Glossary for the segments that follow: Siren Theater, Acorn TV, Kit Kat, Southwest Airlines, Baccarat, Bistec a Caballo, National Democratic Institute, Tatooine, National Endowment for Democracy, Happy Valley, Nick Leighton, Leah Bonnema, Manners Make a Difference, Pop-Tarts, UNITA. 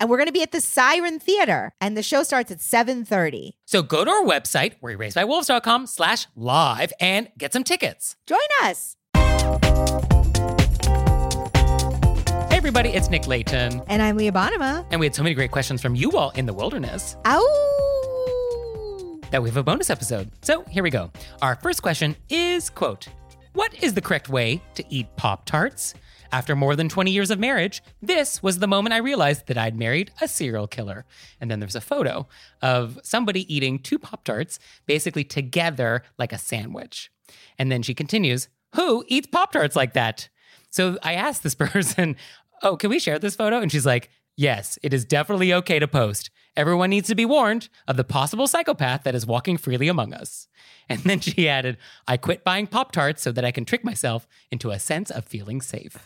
And we're going to be at the Siren Theater, and the show starts at 7:30. So go to our website, wereraisedbywolves.com/live, and get some tickets. Join us. Hey, everybody, it's Nick Leighton. And I'm Leah Bonnema. And we had so many great questions from you all in the wilderness. Ow! That we have a bonus episode. So here we go. Our first question is, quote, what is the correct way to eat Pop-Tarts? After more than 20 years of marriage, this was the moment I realized that I'd married a serial killer. And then there's a photo of somebody eating 2 Pop-Tarts, basically together like a sandwich. And then she continues, who eats Pop-Tarts like that? So I asked this person, oh, can we share this photo? And she's like, yes, it is definitely okay to post. Everyone needs to be warned of the possible psychopath that is walking freely among us. And then she added, I quit buying Pop-Tarts so that I can trick myself into a sense of feeling safe.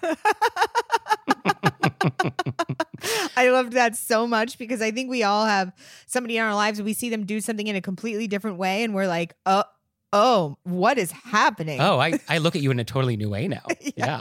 I loved that so much because I think we all have somebody in our lives and we see them do something in a completely different way and we're like, oh, what is happening? Oh, I look at you in a totally new way now. Yeah.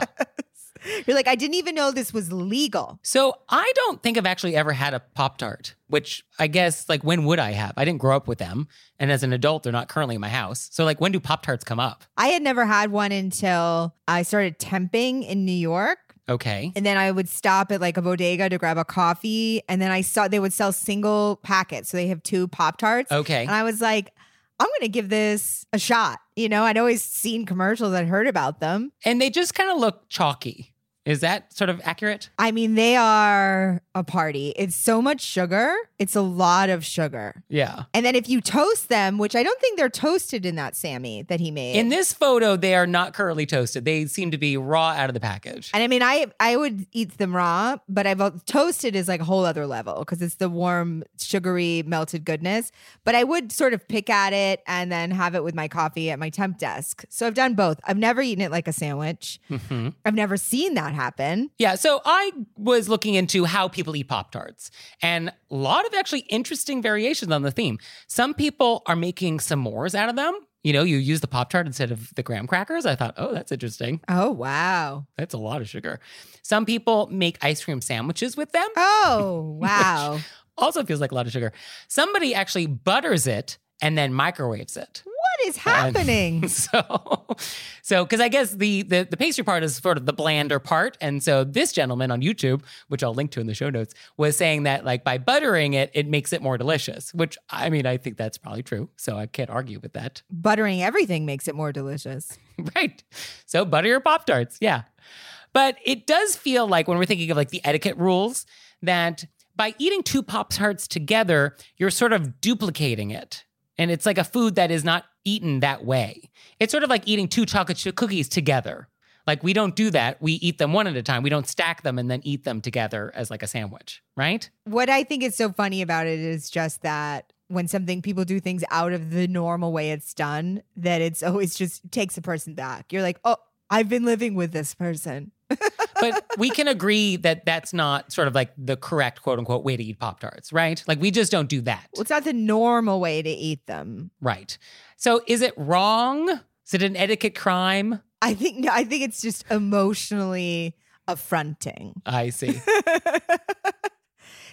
You're like, I didn't even know this was legal. So I don't think I've actually ever had a Pop-Tart, which I guess, like, when would I have? I didn't grow up with them. And as an adult, they're not currently in my house. So, like, when do Pop-Tarts come up? I had never had one until I started temping in New York. Okay. And then I would stop at like a bodega to grab a coffee. And then I saw they would sell single packets. So they have 2 Pop-Tarts. Okay. And I was like, I'm going to give this a shot. You know, I'd always seen commercials and heard about them. And they just kind of look chalky. Is that sort of accurate? I mean, they are a party. It's so much sugar. It's a lot of sugar. Yeah. And then if you toast them, which I don't think they're toasted in that Sammy that he made. In this photo, they are not currently toasted. They seem to be raw out of the package. And I mean, I would eat them raw, but toasted is like a whole other level because it's the warm, sugary, melted goodness. But I would sort of pick at it and then have it with my coffee at my temp desk. So I've done both. I've never eaten it like a sandwich. Mm-hmm. I've never seen that happen. Yeah, so I was looking into how people eat Pop-Tarts and a lot of actually interesting variations on the theme. Some people are making s'mores out of them. You know, you use the Pop-Tart instead of the graham crackers. I thought, oh, that's interesting. Oh, wow. That's a lot of sugar. Some people make ice cream sandwiches with them. Oh, wow. Which also feels like a lot of sugar. Somebody actually butters it and then microwaves it. What is happening? So because I guess the pastry part is sort of the blander part. And so this gentleman on YouTube, which I'll link to in the show notes, was saying that like by buttering it, it makes it more delicious, which I mean, I think that's probably true. So I can't argue with that. Buttering everything makes it more delicious. Right. So butter your Pop-Tarts. Yeah. But it does feel like when we're thinking of like the etiquette rules that by eating 2 Pop-Tarts together, you're sort of duplicating it. And it's like a food that is not eaten that way. It's sort of like eating 2 chocolate chip cookies together. Like we don't do that. We eat them one at a time. We don't stack them and then eat them together as like a sandwich, right? What I think is so funny about it is just that when people do things out of the normal way it's done, that it's always just takes a person back. You're like, oh, I've been living with this person. But we can agree that that's not sort of like the correct, quote unquote, way to eat Pop-Tarts, right? Like we just don't do that. Well, it's not the normal way to eat them. Right. So is it wrong? Is it an etiquette crime? I think it's just emotionally affronting. I see.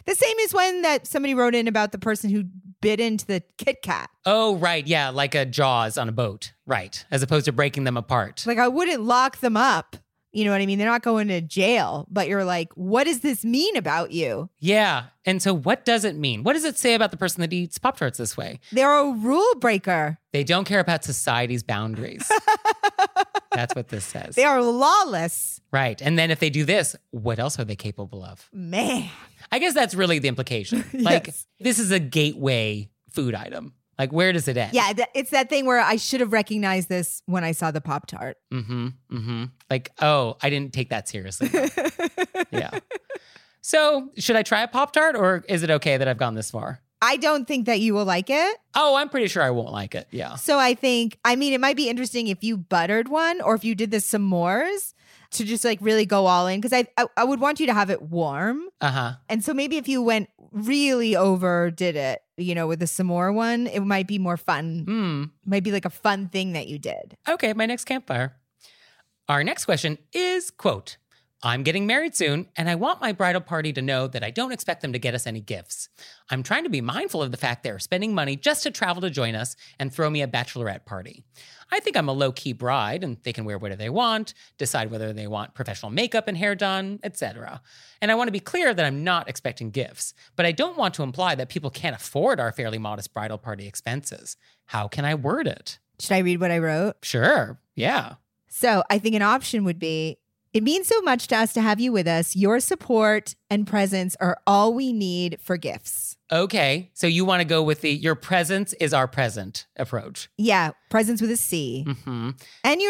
The same as when that somebody wrote in about the person who bit into the Kit Kat. Oh, right. Yeah. Like a Jaws on a boat. Right. As opposed to breaking them apart. Like, I wouldn't lock them up. You know what I mean? They're not going to jail, but you're like, what does this mean about you? Yeah. And so what does it mean? What does it say about the person that eats Pop-Tarts this way? They're a rule breaker. They don't care about society's boundaries. That's what this says. They are lawless. Right. And then if they do this, what else are they capable of? Man. I guess that's really the implication. Like, yes. This is a gateway food item. Like, where does it end? Yeah, it's that thing where I should have recognized this when I saw the Pop-Tart. Mm-hmm, mm-hmm. Like, oh, I didn't take that seriously. Yeah. So, should I try a Pop-Tart, or is it okay that I've gone this far? I don't think that you will like it. Oh, I'm pretty sure I won't like it, yeah. So I think, I mean, it might be interesting if you buttered one, or if you did the s'mores, to just like really go all in, because I would want you to have it warm. Uh-huh. And so maybe if you went really overdid it, you know, with the s'more one, it might be more fun. Might be like a fun thing that you did. Okay, my next campfire. Our next question is, quote, I'm getting married soon, and I want my bridal party to know that I don't expect them to get us any gifts. I'm trying to be mindful of the fact they're spending money just to travel to join us and throw me a bachelorette party. I think I'm a low-key bride, and they can wear whatever they want, decide whether they want professional makeup and hair done, etc. And I want to be clear that I'm not expecting gifts, but I don't want to imply that people can't afford our fairly modest bridal party expenses. How can I word it? Should I read what I wrote? Sure, yeah. So I think an option would be, it means so much to us to have you with us. Your support and presence are all we need for gifts. Okay. So you want to go with the, your presence is our present approach. Yeah. Presence with a C. Mm-hmm. And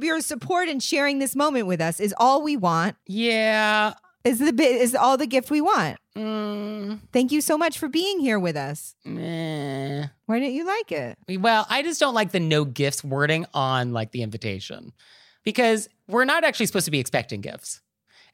your support and sharing this moment with us is all we want. Yeah. Is all the gift we want. Thank you so much for being here with us. Why didn't you like it? Well, I just don't like the no gifts wording on like the invitation, because we're not actually supposed to be expecting gifts.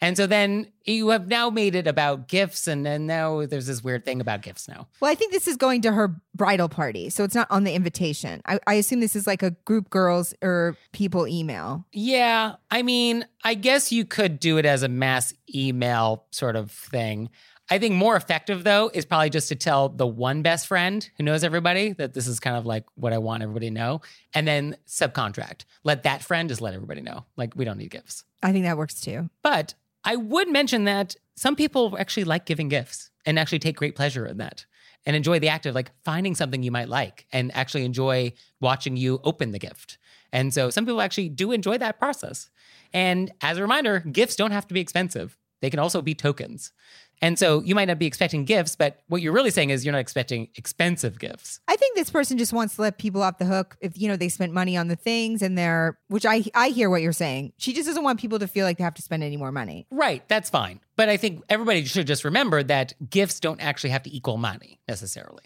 And so then you have now made it about gifts, and then now there's this weird thing about gifts now. Well, I think this is going to her bridal party, so it's not on the invitation. I assume this is like a group girls or people email. Yeah, I mean, I guess you could do it as a mass email sort of thing. I think more effective, though, is probably just to tell the one best friend who knows everybody that this is kind of like what I want everybody to know, and then subcontract. Let that friend just let everybody know. Like, we don't need gifts. I think that works, too. But I would mention that some people actually like giving gifts and actually take great pleasure in that and enjoy the act of, like, finding something you might like and actually enjoy watching you open the gift. And so some people actually do enjoy that process. And as a reminder, gifts don't have to be expensive. They can also be tokens. And so you might not be expecting gifts, but what you're really saying is you're not expecting expensive gifts. I think this person just wants to let people off the hook if, you know, they spent money on the things and they're, which I hear what you're saying. She just doesn't want people to feel like they have to spend any more money. Right. That's fine. But I think everybody should just remember that gifts don't actually have to equal money necessarily.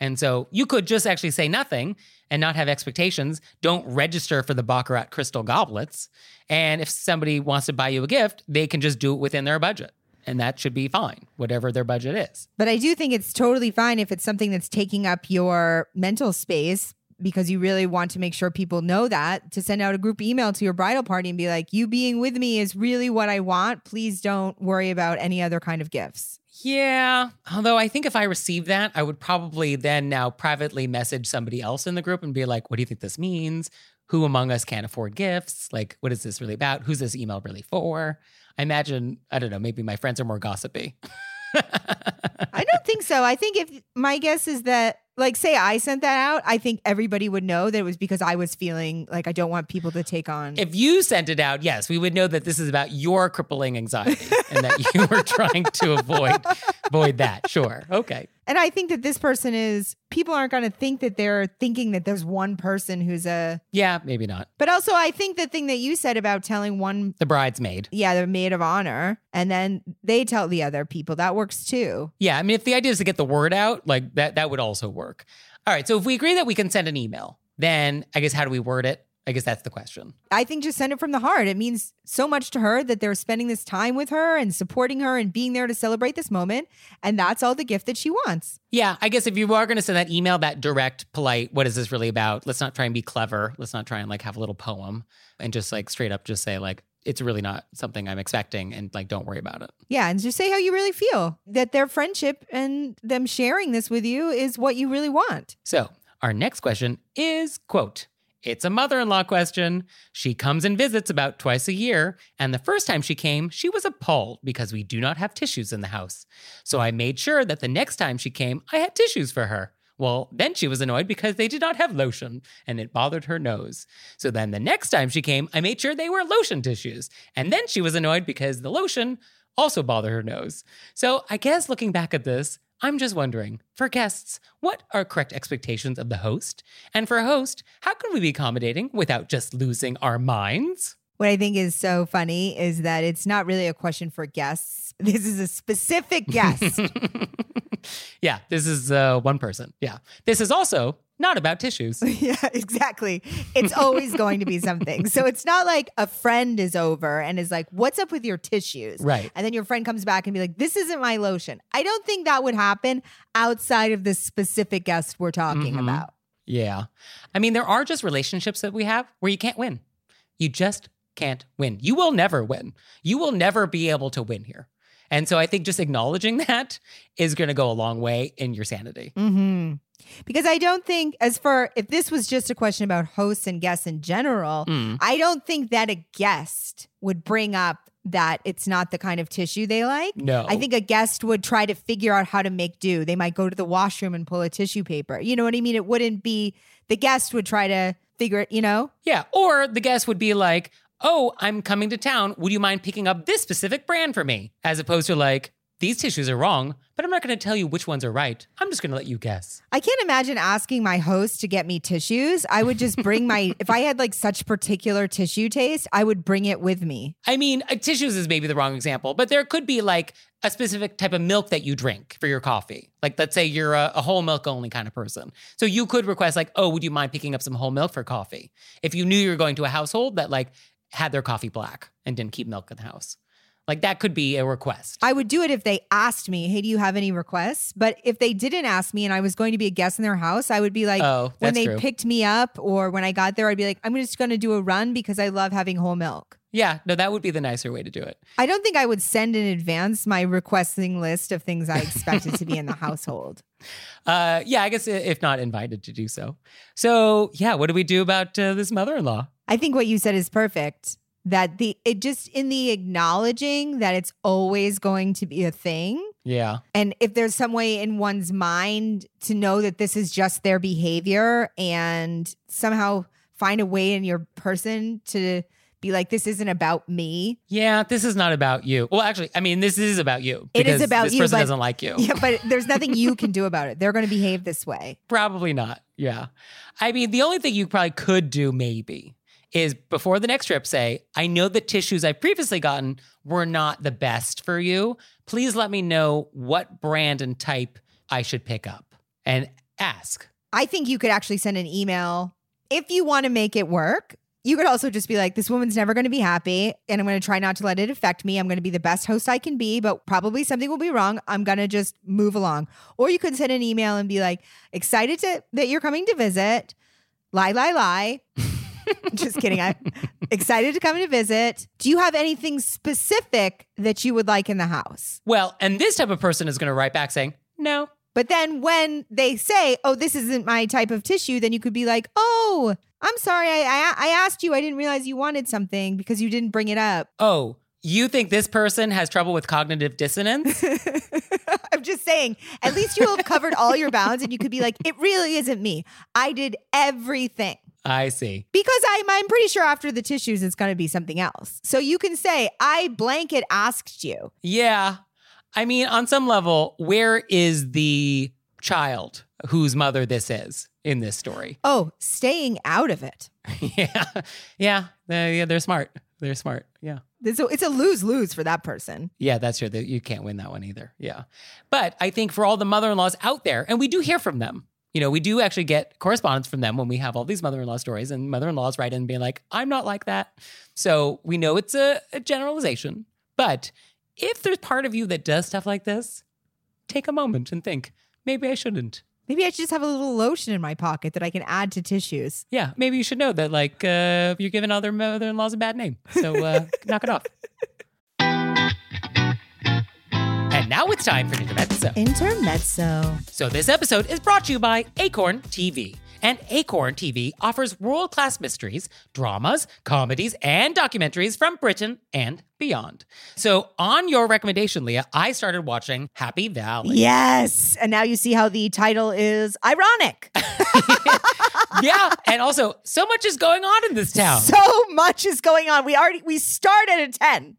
And so you could just actually say nothing and not have expectations. Don't register for the Baccarat crystal goblets. And if somebody wants to buy you a gift, they can just do it within their budget. And that should be fine, whatever their budget is. But I do think it's totally fine if it's something that's taking up your mental space, because you really want to make sure people know that, to send out a group email to your bridal party and be like, you being with me is really what I want. Please don't worry about any other kind of gifts. Yeah. Although I think if I received that, I would probably then now privately message somebody else in the group and be like, what do you think this means? Who among us can't afford gifts? Like, what is this really about? Who's this email really for? I imagine, I don't know, maybe my friends are more gossipy. I don't think so. I think if my guess is that, like, say I sent that out, I think everybody would know that it was because I was feeling like I don't want people to take on. If you sent it out, yes, we would know that this is about your crippling anxiety and that you were trying to avoid that. Sure. Okay. And I think that this person is, people aren't going to think that they're thinking that there's one person who's a... Yeah, maybe not. But also I think the thing that you said about telling one... The bridesmaid. Yeah, the maid of honor. And then they tell the other people. That works too. Yeah, I mean, if the idea is to get the word out, like that would also work. All right, so if we agree that we can send an email, then I guess how do we word it? I guess that's the question. I think just send it from the heart. It means so much to her that they're spending this time with her and supporting her and being there to celebrate this moment. And that's all the gift that she wants. Yeah, I guess if you are going to send that email, that direct, polite, what is this really about? Let's not try and be clever. Let's not try and like have a little poem and just like straight up just say like, it's really not something I'm expecting, and like, don't worry about it. Yeah. And just say how you really feel, that their friendship and them sharing this with you is what you really want. So our next question is, quote, it's a mother-in-law question. She comes and visits about twice a year, and the first time she came, she was appalled because we do not have tissues in the house. So I made sure that the next time she came, I had tissues for her. Well, then she was annoyed because they did not have lotion, and it bothered her nose. So then the next time she came, I made sure they were lotion tissues. And then she was annoyed because the lotion also bothered her nose. So I guess looking back at this, I'm just wondering, for guests, what are correct expectations of the host? And for a host, how can we be accommodating without just losing our minds? What I think is so funny is that it's not really a question for guests. This is a specific guest. Yeah, this is one person. Yeah. This is also not about tissues. Yeah, exactly. It's always going to be something. So it's not like a friend is over and is like, what's up with your tissues? Right. And then your friend comes back and be like, this isn't my lotion. I don't think that would happen outside of this specific guest we're talking about. Yeah. I mean, there are just relationships that we have where you can't win. You just can't win. You will never win. You will never be able to win here. And so I think just acknowledging that is going to go a long way in your sanity. Mm-hmm. Because I don't think, as for if this was just a question about hosts and guests in general, I don't think that a guest would bring up that it's not the kind of tissue they like. No. I think a guest would try to figure out how to make do. They might go to the washroom and pull a tissue paper. You know what I mean? It wouldn't be, the guest would try to figure it, you know? Yeah. Or the guest would be like, oh, I'm coming to town. Would you mind picking up this specific brand for me? As opposed to like, these tissues are wrong, but I'm not going to tell you which ones are right. I'm just going to let you guess. I can't imagine asking my host to get me tissues. I would just bring my, if I had like such particular tissue taste, I would bring it with me. I mean, tissues is maybe the wrong example, but there could be like a specific type of milk that you drink for your coffee. Like, let's say you're a whole milk only kind of person. So you could request like, oh, would you mind picking up some whole milk for coffee? If you knew you were going to a household that like had their coffee black and didn't keep milk in the house. Like, that could be a request. I would do it if they asked me, hey, do you have any requests? But if they didn't ask me and I was going to be a guest in their house, I would be like, oh, when they picked me up or when I got there, I'd be like, I'm just going to do a run because I love having whole milk. Yeah, no, that would be the nicer way to do it. I don't think I would send in advance my requesting list of things I expected to be in the household. Yeah, I guess if not invited to do so. So yeah, what do we do about this mother-in-law? I think what you said is perfect. That it just in the acknowledging that it's always going to be a thing. Yeah. And if there's some way in one's mind to know that this is just their behavior and somehow find a way in your person to be like, this isn't about me. Yeah, this is not about you. Well, actually, I mean, this is about you. It is about you. This person doesn't like you. Yeah, but there's nothing you can do about it. They're going to behave this way. Probably not. Yeah. I mean, the only thing you probably could do maybe is before the next trip say, I know the tissues I've previously gotten were not the best for you. Please let me know what brand and type I should pick up and ask. I think you could actually send an email if you want to make it work. You could also just be like, this woman's never going to be happy and I'm going to try not to let it affect me. I'm going to be the best host I can be, but probably something will be wrong. I'm going to just move along. Or you could send an email and be like, excited that you're coming to visit. Lie, lie, lie. Just kidding. I'm excited to come to visit. Do you have anything specific that you would like in the house? Well, and this type of person is going to write back saying, no. But then when they say, oh, this isn't my type of tissue, then you could be like, oh, I'm sorry. I asked you. I didn't realize you wanted something because you didn't bring it up. Oh, you think this person has trouble with cognitive dissonance? I'm just saying, at least you have covered all your bounds and you could be like, it really isn't me. I did everything. I see. Because I'm pretty sure after the tissues, it's going to be something else. So you can say, I blanket asked you. Yeah. I mean, on some level, where is the child whose mother this is in this story? Oh, staying out of it. Yeah. Yeah. Yeah. They're smart. They're smart. Yeah. So it's a lose-lose for that person. Yeah, that's true. You can't win that one either. Yeah. But I think for all the mother-in-laws out there, and we do hear from them, you know, we do actually get correspondence from them when we have all these mother-in-law stories, and mother-in-laws write in being like, I'm not like that. So we know it's a generalization. But if there's part of you that does stuff like this, take a moment and think, maybe I shouldn't. Maybe I should just have a little lotion in my pocket that I can add to tissues. Yeah, maybe you should know that, like, you're giving other mother-in-laws a bad name. So knock it off. And now it's time for Intermezzo. Intermezzo. So this episode is brought to you by Acorn TV. And Acorn TV offers world-class mysteries, dramas, comedies, and documentaries from Britain and beyond. So on your recommendation, Leah, I started watching Happy Valley. Yes. And now you see how the title is ironic. Yeah. And also, so much is going on in this town. So much is going on. We start at a 10.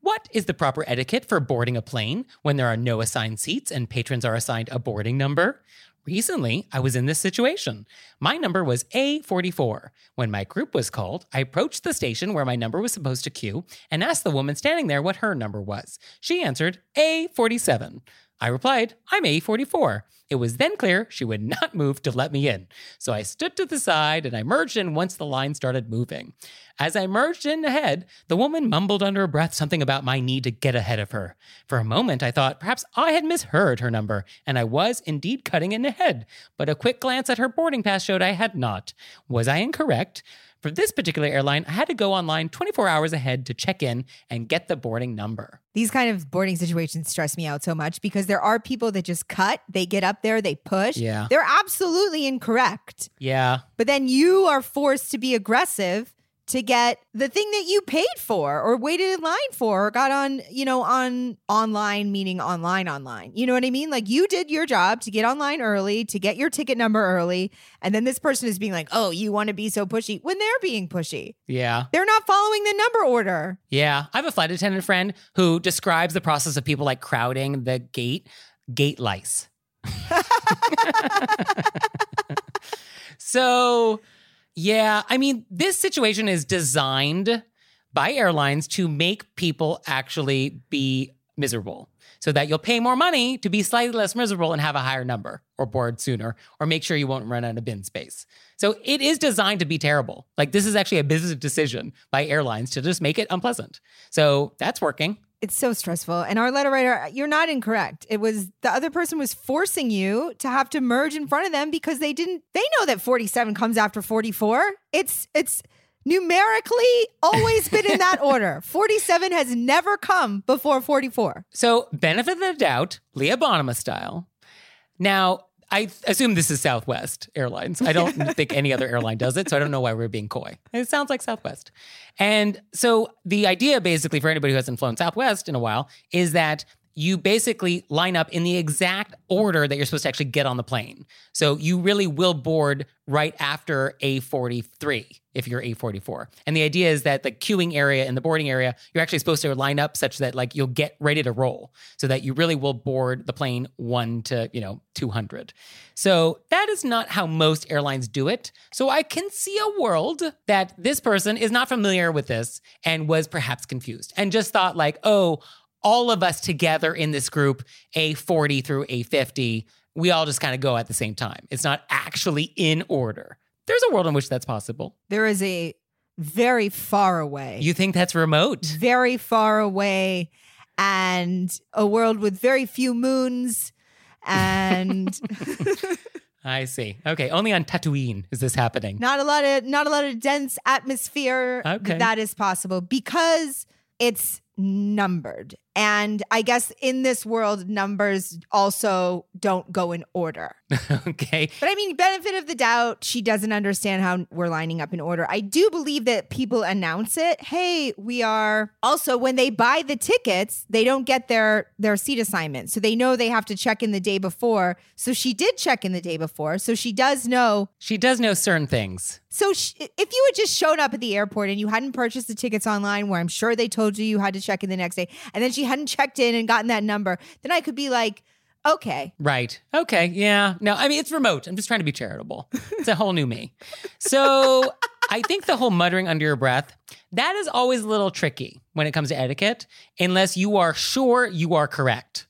what is the proper etiquette for boarding a plane when there are no assigned seats and patrons are assigned a boarding number? Recently, I was in this situation. My number was A44. When my group was called, I approached the station where my number was supposed to queue and asked the woman standing there what her number was. She answered A47. I replied, I'm A44. It was then clear she would not move to let me in. So I stood to the side and I merged in once the line started moving. As I merged in ahead, the woman mumbled under her breath something about my need to get ahead of her. For a moment, I thought perhaps I had misheard her number, and I was indeed cutting in ahead. But a quick glance at her boarding pass showed I had not. Was I incorrect? For this particular airline, I had to go online 24 hours ahead to check in and get the boarding number. These kind of boarding situations stress me out so much because there are people that just cut. They get up there, they push. Yeah. They're absolutely incorrect. Yeah. But then you are forced to be aggressive to get the thing that you paid for or waited in line for or got on, on online, meaning online. You know what I mean? Like you did your job to get online early, to get your ticket number early. And then this person is being like, oh, you want to be so pushy when they're being pushy. Yeah. They're not following the number order. Yeah. I have a flight attendant friend who describes the process of people like crowding the gate lice. So... yeah, I mean, this situation is designed by airlines to make people actually be miserable so that you'll pay more money to be slightly less miserable and have a higher number or board sooner or make sure you won't run out of bin space. So it is designed to be terrible. Like this is actually a business decision by airlines to just make it unpleasant. So that's working. It's so stressful. And our letter writer, you're not incorrect. It was the other person was forcing you to have to merge in front of them because they know that 47 comes after 44. It's numerically always been in that order. 47 has never come before 44. So benefit of the doubt, Leah Bonnema style. Now, I assume this is Southwest Airlines. I don't think any other airline does it, so I don't know why we're being coy. It sounds like Southwest. And so the idea basically for anybody who hasn't flown Southwest in a while is that you basically line up in the exact order that you're supposed to actually get on the plane. So you really will board right after A43 if you're A44. And the idea is that the queuing area and the boarding area, you're actually supposed to line up such that like you'll get ready to roll so that you really will board the plane 1 to 200. So that is not how most airlines do it. So I can see a world that this person is not familiar with this and was perhaps confused and just thought like, oh, all of us together in this group, A40 through A50, we all just kind of go at the same time. It's not actually in order. There's a world in which that's possible. There is a very far away. You think that's remote? Very far away, and a world with very few moons, and... I see. Okay, only on Tatooine is this happening. Not a lot of dense atmosphere. Okay. That is possible because it's numbered. And I guess in this world, numbers also don't go in order. Okay. But I mean, benefit of the doubt, she doesn't understand how we're lining up in order. I do believe that people announce it. Hey, we are. Also, when they buy the tickets, they don't get their seat assignment. So they know they have to check in the day before. So she did check in the day before. So she does know. She does know certain things. So if you had just shown up at the airport and you hadn't purchased the tickets online, where I'm sure they told you you had to check in the next day, and then she hadn't checked in and gotten that number, then I could be like, okay. Right. Okay. Yeah. No, I mean, it's remote. I'm just trying to be charitable. It's a whole new me. So I think the whole muttering under your breath, that is always a little tricky when it comes to etiquette, unless you are sure you are correct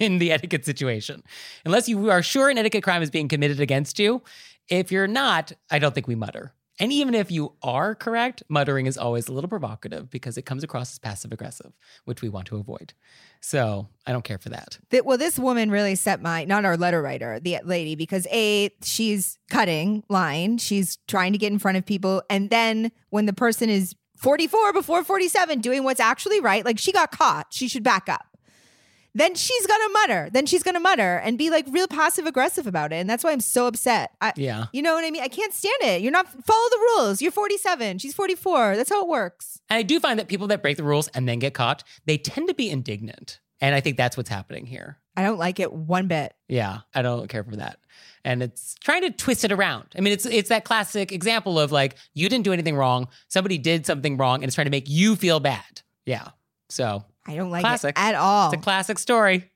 in the etiquette situation. Unless you are sure an etiquette crime is being committed against you. If you're not, I don't think we mutter. And even if you are correct, muttering is always a little provocative because it comes across as passive-aggressive, which we want to avoid. So I don't care for that. Well, this woman really set not our letter writer, the lady, because A, she's cutting line. She's trying to get in front of people. And then when the person is 44 before 47 doing what's actually right, like she got caught, she should back up. Then she's going to mutter. And be like real passive-aggressive about it. And that's why I'm so upset. Yeah. You know what I mean? I can't stand it. You're not... Follow the rules. You're 47. She's 44. That's how it works. And I do find that people that break the rules and then get caught, they tend to be indignant. And I think that's what's happening here. I don't like it one bit. Yeah, I don't care for that. And it's trying to twist it around. I mean, it's that classic example of like, you didn't do anything wrong. Somebody did something wrong and it's trying to make you feel bad. Yeah. So... I don't like classic. It at all. It's a classic story.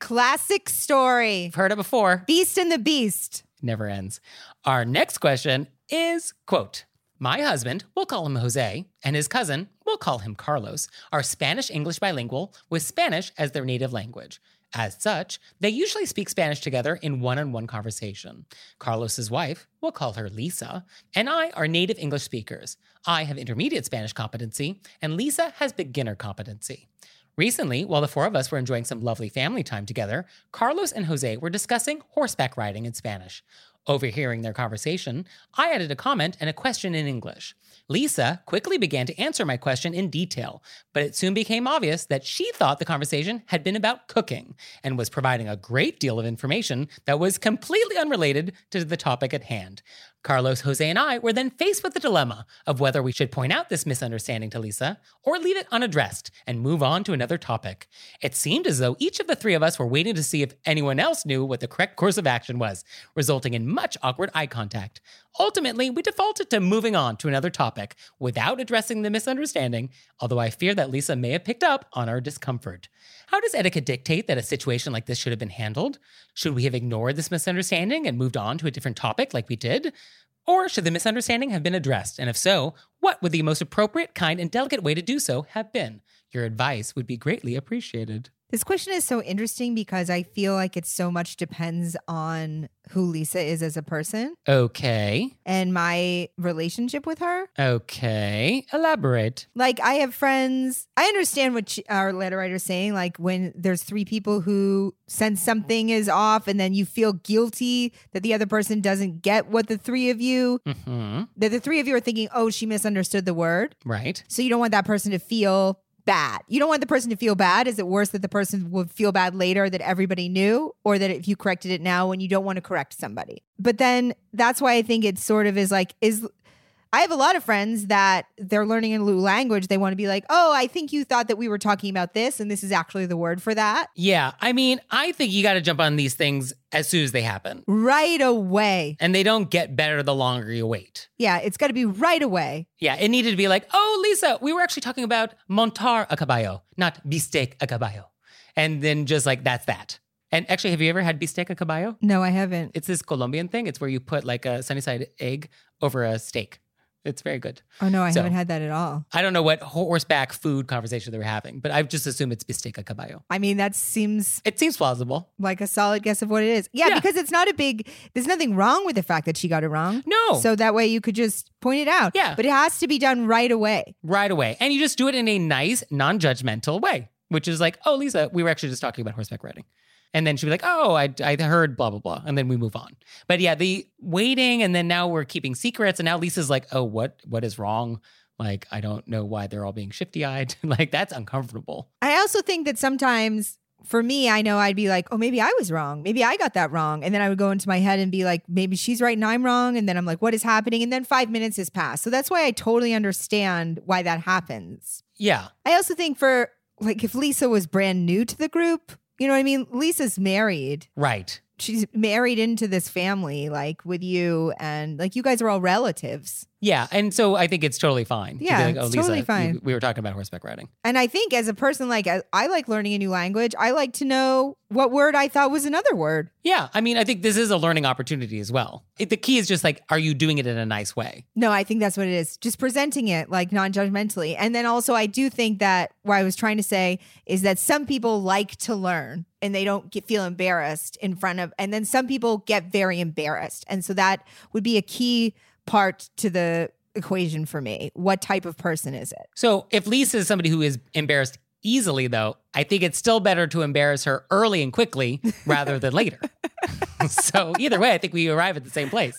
I've heard it before. Beast and the Beast. Never ends. Our next question is, quote, my husband, we'll call him Jose, and his cousin, we'll call him Carlos, are Spanish-English bilingual with Spanish as their native language. As such, they usually speak Spanish together in one-on-one conversation. Carlos's wife, we'll call her Lisa, and I are native English speakers. I have intermediate Spanish competency, and Lisa has beginner competency. Recently, while the four of us were enjoying some lovely family time together, Carlos and Jose were discussing horseback riding in Spanish. Overhearing their conversation, I added a comment and a question in English. Lisa quickly began to answer my question in detail, but it soon became obvious that she thought the conversation had been about cooking and was providing a great deal of information that was completely unrelated to the topic at hand. Carlos, Jose, and I were then faced with the dilemma of whether we should point out this misunderstanding to Lisa or leave it unaddressed and move on to another topic. It seemed as though each of the three of us were waiting to see if anyone else knew what the correct course of action was, resulting in much awkward eye contact. Ultimately, we defaulted to moving on to another topic without addressing the misunderstanding, although I fear that Lisa may have picked up on our discomfort. How does etiquette dictate that a situation like this should have been handled? Should we have ignored this misunderstanding and moved on to a different topic like we did? Or should the misunderstanding have been addressed? And if so, what would the most appropriate, kind, and delicate way to do so have been? Your advice would be greatly appreciated. This question is so interesting because I feel like it so much depends on who Lisa is as a person. Okay. And my relationship with her. Okay. Elaborate. Like I have friends. I understand what our letter writer is saying. Like when there's three people who sense something is off and then you feel guilty that the other person doesn't get what the three of you are thinking, oh, she misunderstood the word. Right. So you don't want that person to feel bad. You don't want the person to feel bad. Is it worse that the person would feel bad later that everybody knew, or that if you corrected it now when you don't want to correct somebody? But then that's why I think it sort of is like, is I have a lot of friends that they're learning a new language. They want to be like, oh, I think you thought that we were talking about this, and this is actually the word for that. Yeah. I mean, I think you got to jump on these things as soon as they happen. Right away. And they don't get better the longer you wait. Yeah. It's got to be right away. Yeah. It needed to be like, oh, Lisa, we were actually talking about montar a caballo, not bistec a caballo. And then just like, that's that. And actually, have you ever had bistec a caballo? No, I haven't. It's this Colombian thing. It's where you put like a sunny side egg over a steak. It's very good. Oh, no, I haven't had that at all. I don't know what horseback food conversation they were having, but I just assume it's bistec a caballo. I mean, It seems plausible. Like a solid guess of what it is. Yeah, because it's not there's nothing wrong with the fact that she got it wrong. No. So that way you could just point it out. Yeah. But it has to be done right away. Right away. And you just do it in a nice, non-judgmental way, which is like, oh, Lisa, we were actually just talking about horseback riding. And then she'd be like, oh, I heard blah, blah, blah. And then we move on. But yeah, the waiting, and then now we're keeping secrets. And now Lisa's like, oh, what is wrong? Like, I don't know why they're all being shifty-eyed. Like, that's uncomfortable. I also think that sometimes, for me, I know I'd be like, oh, maybe I was wrong. Maybe I got that wrong. And then I would go into my head and be like, maybe she's right and I'm wrong. And then I'm like, what is happening? And then 5 minutes has passed. So that's why I totally understand why that happens. Yeah. I also think for, like, if Lisa was brand new to the group, you know what I mean? Lisa's married. Right. She's married into this family, like with you, and like you guys are all relatives. Yeah. And so I think it's totally fine. Yeah. Like, oh, it's Lisa, totally fine. We were talking about horseback riding. And I think as a person, like I like learning a new language. I like to know what word I thought was another word. Yeah. I mean, I think this is a learning opportunity as well. The key is just like, are you doing it in a nice way? No, I think that's what it is. Just presenting it like non-judgmentally. And then also I do think that what I was trying to say is that some people like to learn and they don't feel embarrassed in front of, and then some people get very embarrassed. And so that would be a key part to the equation for me. What type of person is it? So if Lisa is somebody who is embarrassed easily, though, I think it's still better to embarrass her early and quickly rather than later. So either way, I think we arrive at the same place.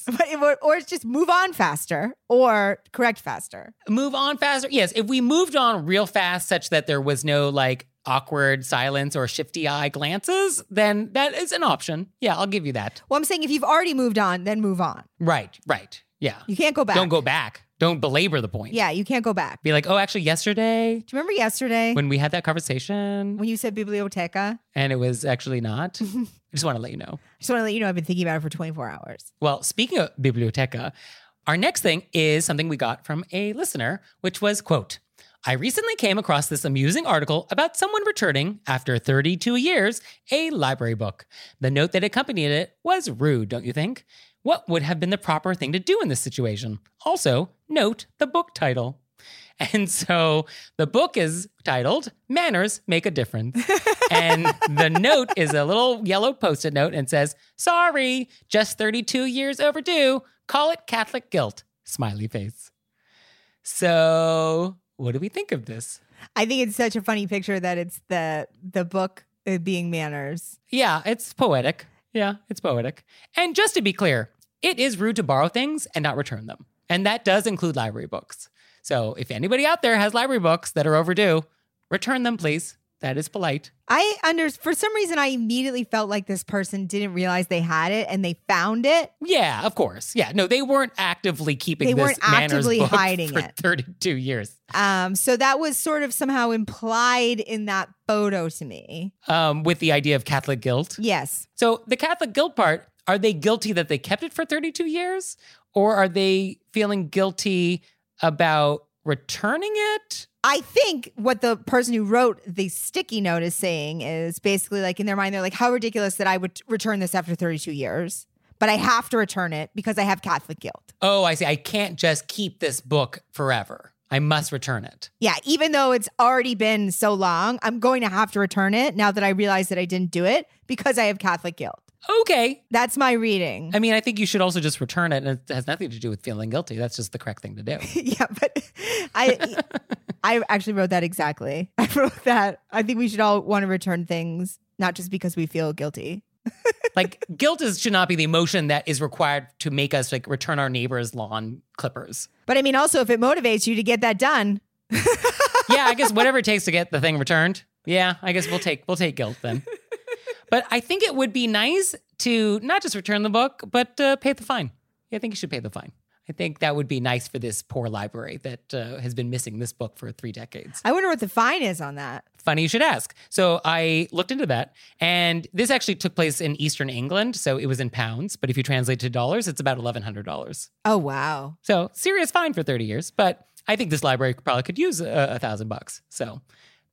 Or it's just move on faster or correct faster. Move on faster. Yes. If we moved on real fast such that there was no like awkward silence or shifty eye glances, then that is an option. Yeah, I'll give you that. Well, I'm saying if you've already moved on, then move on. Right. Yeah. You can't go back. Don't go back. Don't belabor the point. Yeah, you can't go back. Be like, oh, actually, yesterday. Do you remember yesterday? When we had that conversation? When you said biblioteca? And it was actually not. I just want to let you know. I've been thinking about it for 24 hours. Well, speaking of biblioteca, our next thing is something we got from a listener, which was, quote, I recently came across this amusing article about someone returning, after 32 years, a library book. The note that accompanied it was rude, don't you think? What would have been the proper thing to do in this situation? Also, note the book title. And so the book is titled Manners Make a Difference. And the note is a little yellow post-it note and says, sorry, just 32 years overdue. Call it Catholic guilt. Smiley face. So what do we think of this? I think it's such a funny picture that it's the book being Manners. Yeah, it's poetic. And just to be clear, it is rude to borrow things and not return them. And that does include library books. So if anybody out there has library books that are overdue, return them, please. That is polite. For some reason, I immediately felt like this person didn't realize they had it and they found it. Yeah, of course. Yeah, no, they weren't actively keeping this Manners book. They weren't actively hiding it. For 32 years. So that was sort of somehow implied in that photo to me. With the idea of Catholic guilt? Yes. So the Catholic guilt part, are they guilty that they kept it for 32 years? Or are they feeling guilty about returning it? I think what the person who wrote the sticky note is saying is basically like in their mind, they're like, how ridiculous that I would return this after 32 years, but I have to return it because I have Catholic guilt. Oh, I see. I can't just keep this book forever. I must return it. Yeah. Even though it's already been so long, I'm going to have to return it now that I realize that I didn't do it because I have Catholic guilt. Okay. That's my reading. I mean, I think you should also just return it, and it has nothing to do with feeling guilty. That's just the correct thing to do. Yeah, but I actually wrote that exactly. I wrote that. I think we should all want to return things, not just because we feel guilty. Like guilt should not be the emotion that is required to make us like return our neighbor's lawn clippers. But I mean, also if it motivates you to get that done. Yeah, I guess whatever it takes to get the thing returned. Yeah, I guess we'll take guilt then. But I think it would be nice to not just return the book, but pay the fine. Yeah, I think you should pay the fine. I I think that would be nice for this poor library that has been missing this book for 3 decades. I wonder what the fine is on that. Funny you should ask. So I looked into that, and this actually took place in Eastern England, so it was in pounds. But if you translate to dollars, it's about $1,100. Oh, wow. So serious fine for 30 years, but I think this library probably could use $1,000. So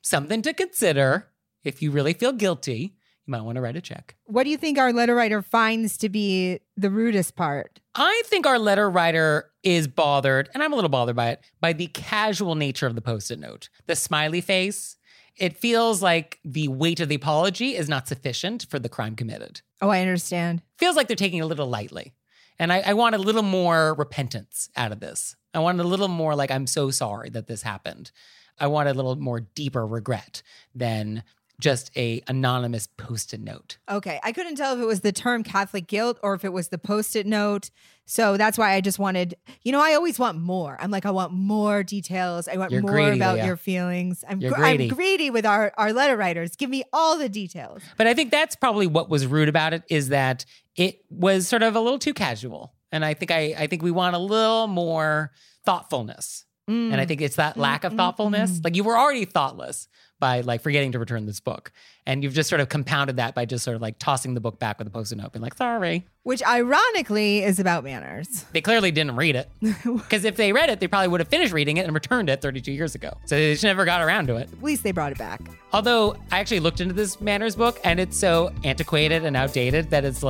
something to consider if you really feel guilty. You might want to write a check. What do you think our letter writer finds to be the rudest part? I think our letter writer is bothered, and I'm a little bothered by it, by the casual nature of the Post-it note. The smiley face. It feels like the weight of the apology is not sufficient for the crime committed. Oh, I understand. Feels like they're taking it a little lightly. And I want a little more repentance out of this. I want a little more like, I'm so sorry that this happened. I want a little more deeper regret than just a anonymous Post-it note. Okay, I couldn't tell if it was the term Catholic guilt or if it was the Post-it note. So that's why I just wanted, I always want more. I'm like, I want more details. I want You're more greedy, about Leah. Your feelings. I'm greedy with our letter writers. Give me all the details. But I think that's probably what was rude about it, is that it was sort of a little too casual. And I think we want a little more thoughtfulness. And I think it's that lack of thoughtfulness. Like, you were already thoughtless by forgetting to return this book. And you've just sort of compounded that by just sort of tossing the book back with a Post-it note, being like, sorry. Which ironically is about manners. They clearly didn't read it. Because if they read it, they probably would have finished reading it and returned it 32 years ago. So they just never got around to it. At least they brought it back. Although I actually looked into this manners book, and it's so antiquated and outdated that it's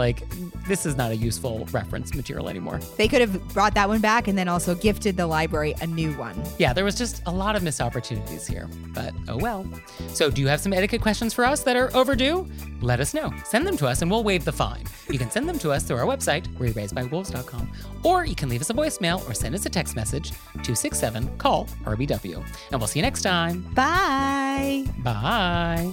this is not a useful reference material anymore. They could have brought that one back and then also gifted the library a new one. Yeah, there was just a lot of missed opportunities here, but oh well. So do you have some etiquette questions for us that are overdue? Let us know. Send them to us and we'll waive the fine. You can send them to us through our website, whereyouRaisedByWolves.com, or you can leave us a voicemail or send us a text message, 267-CALL-RBW. And we'll see you next time. Bye. Bye.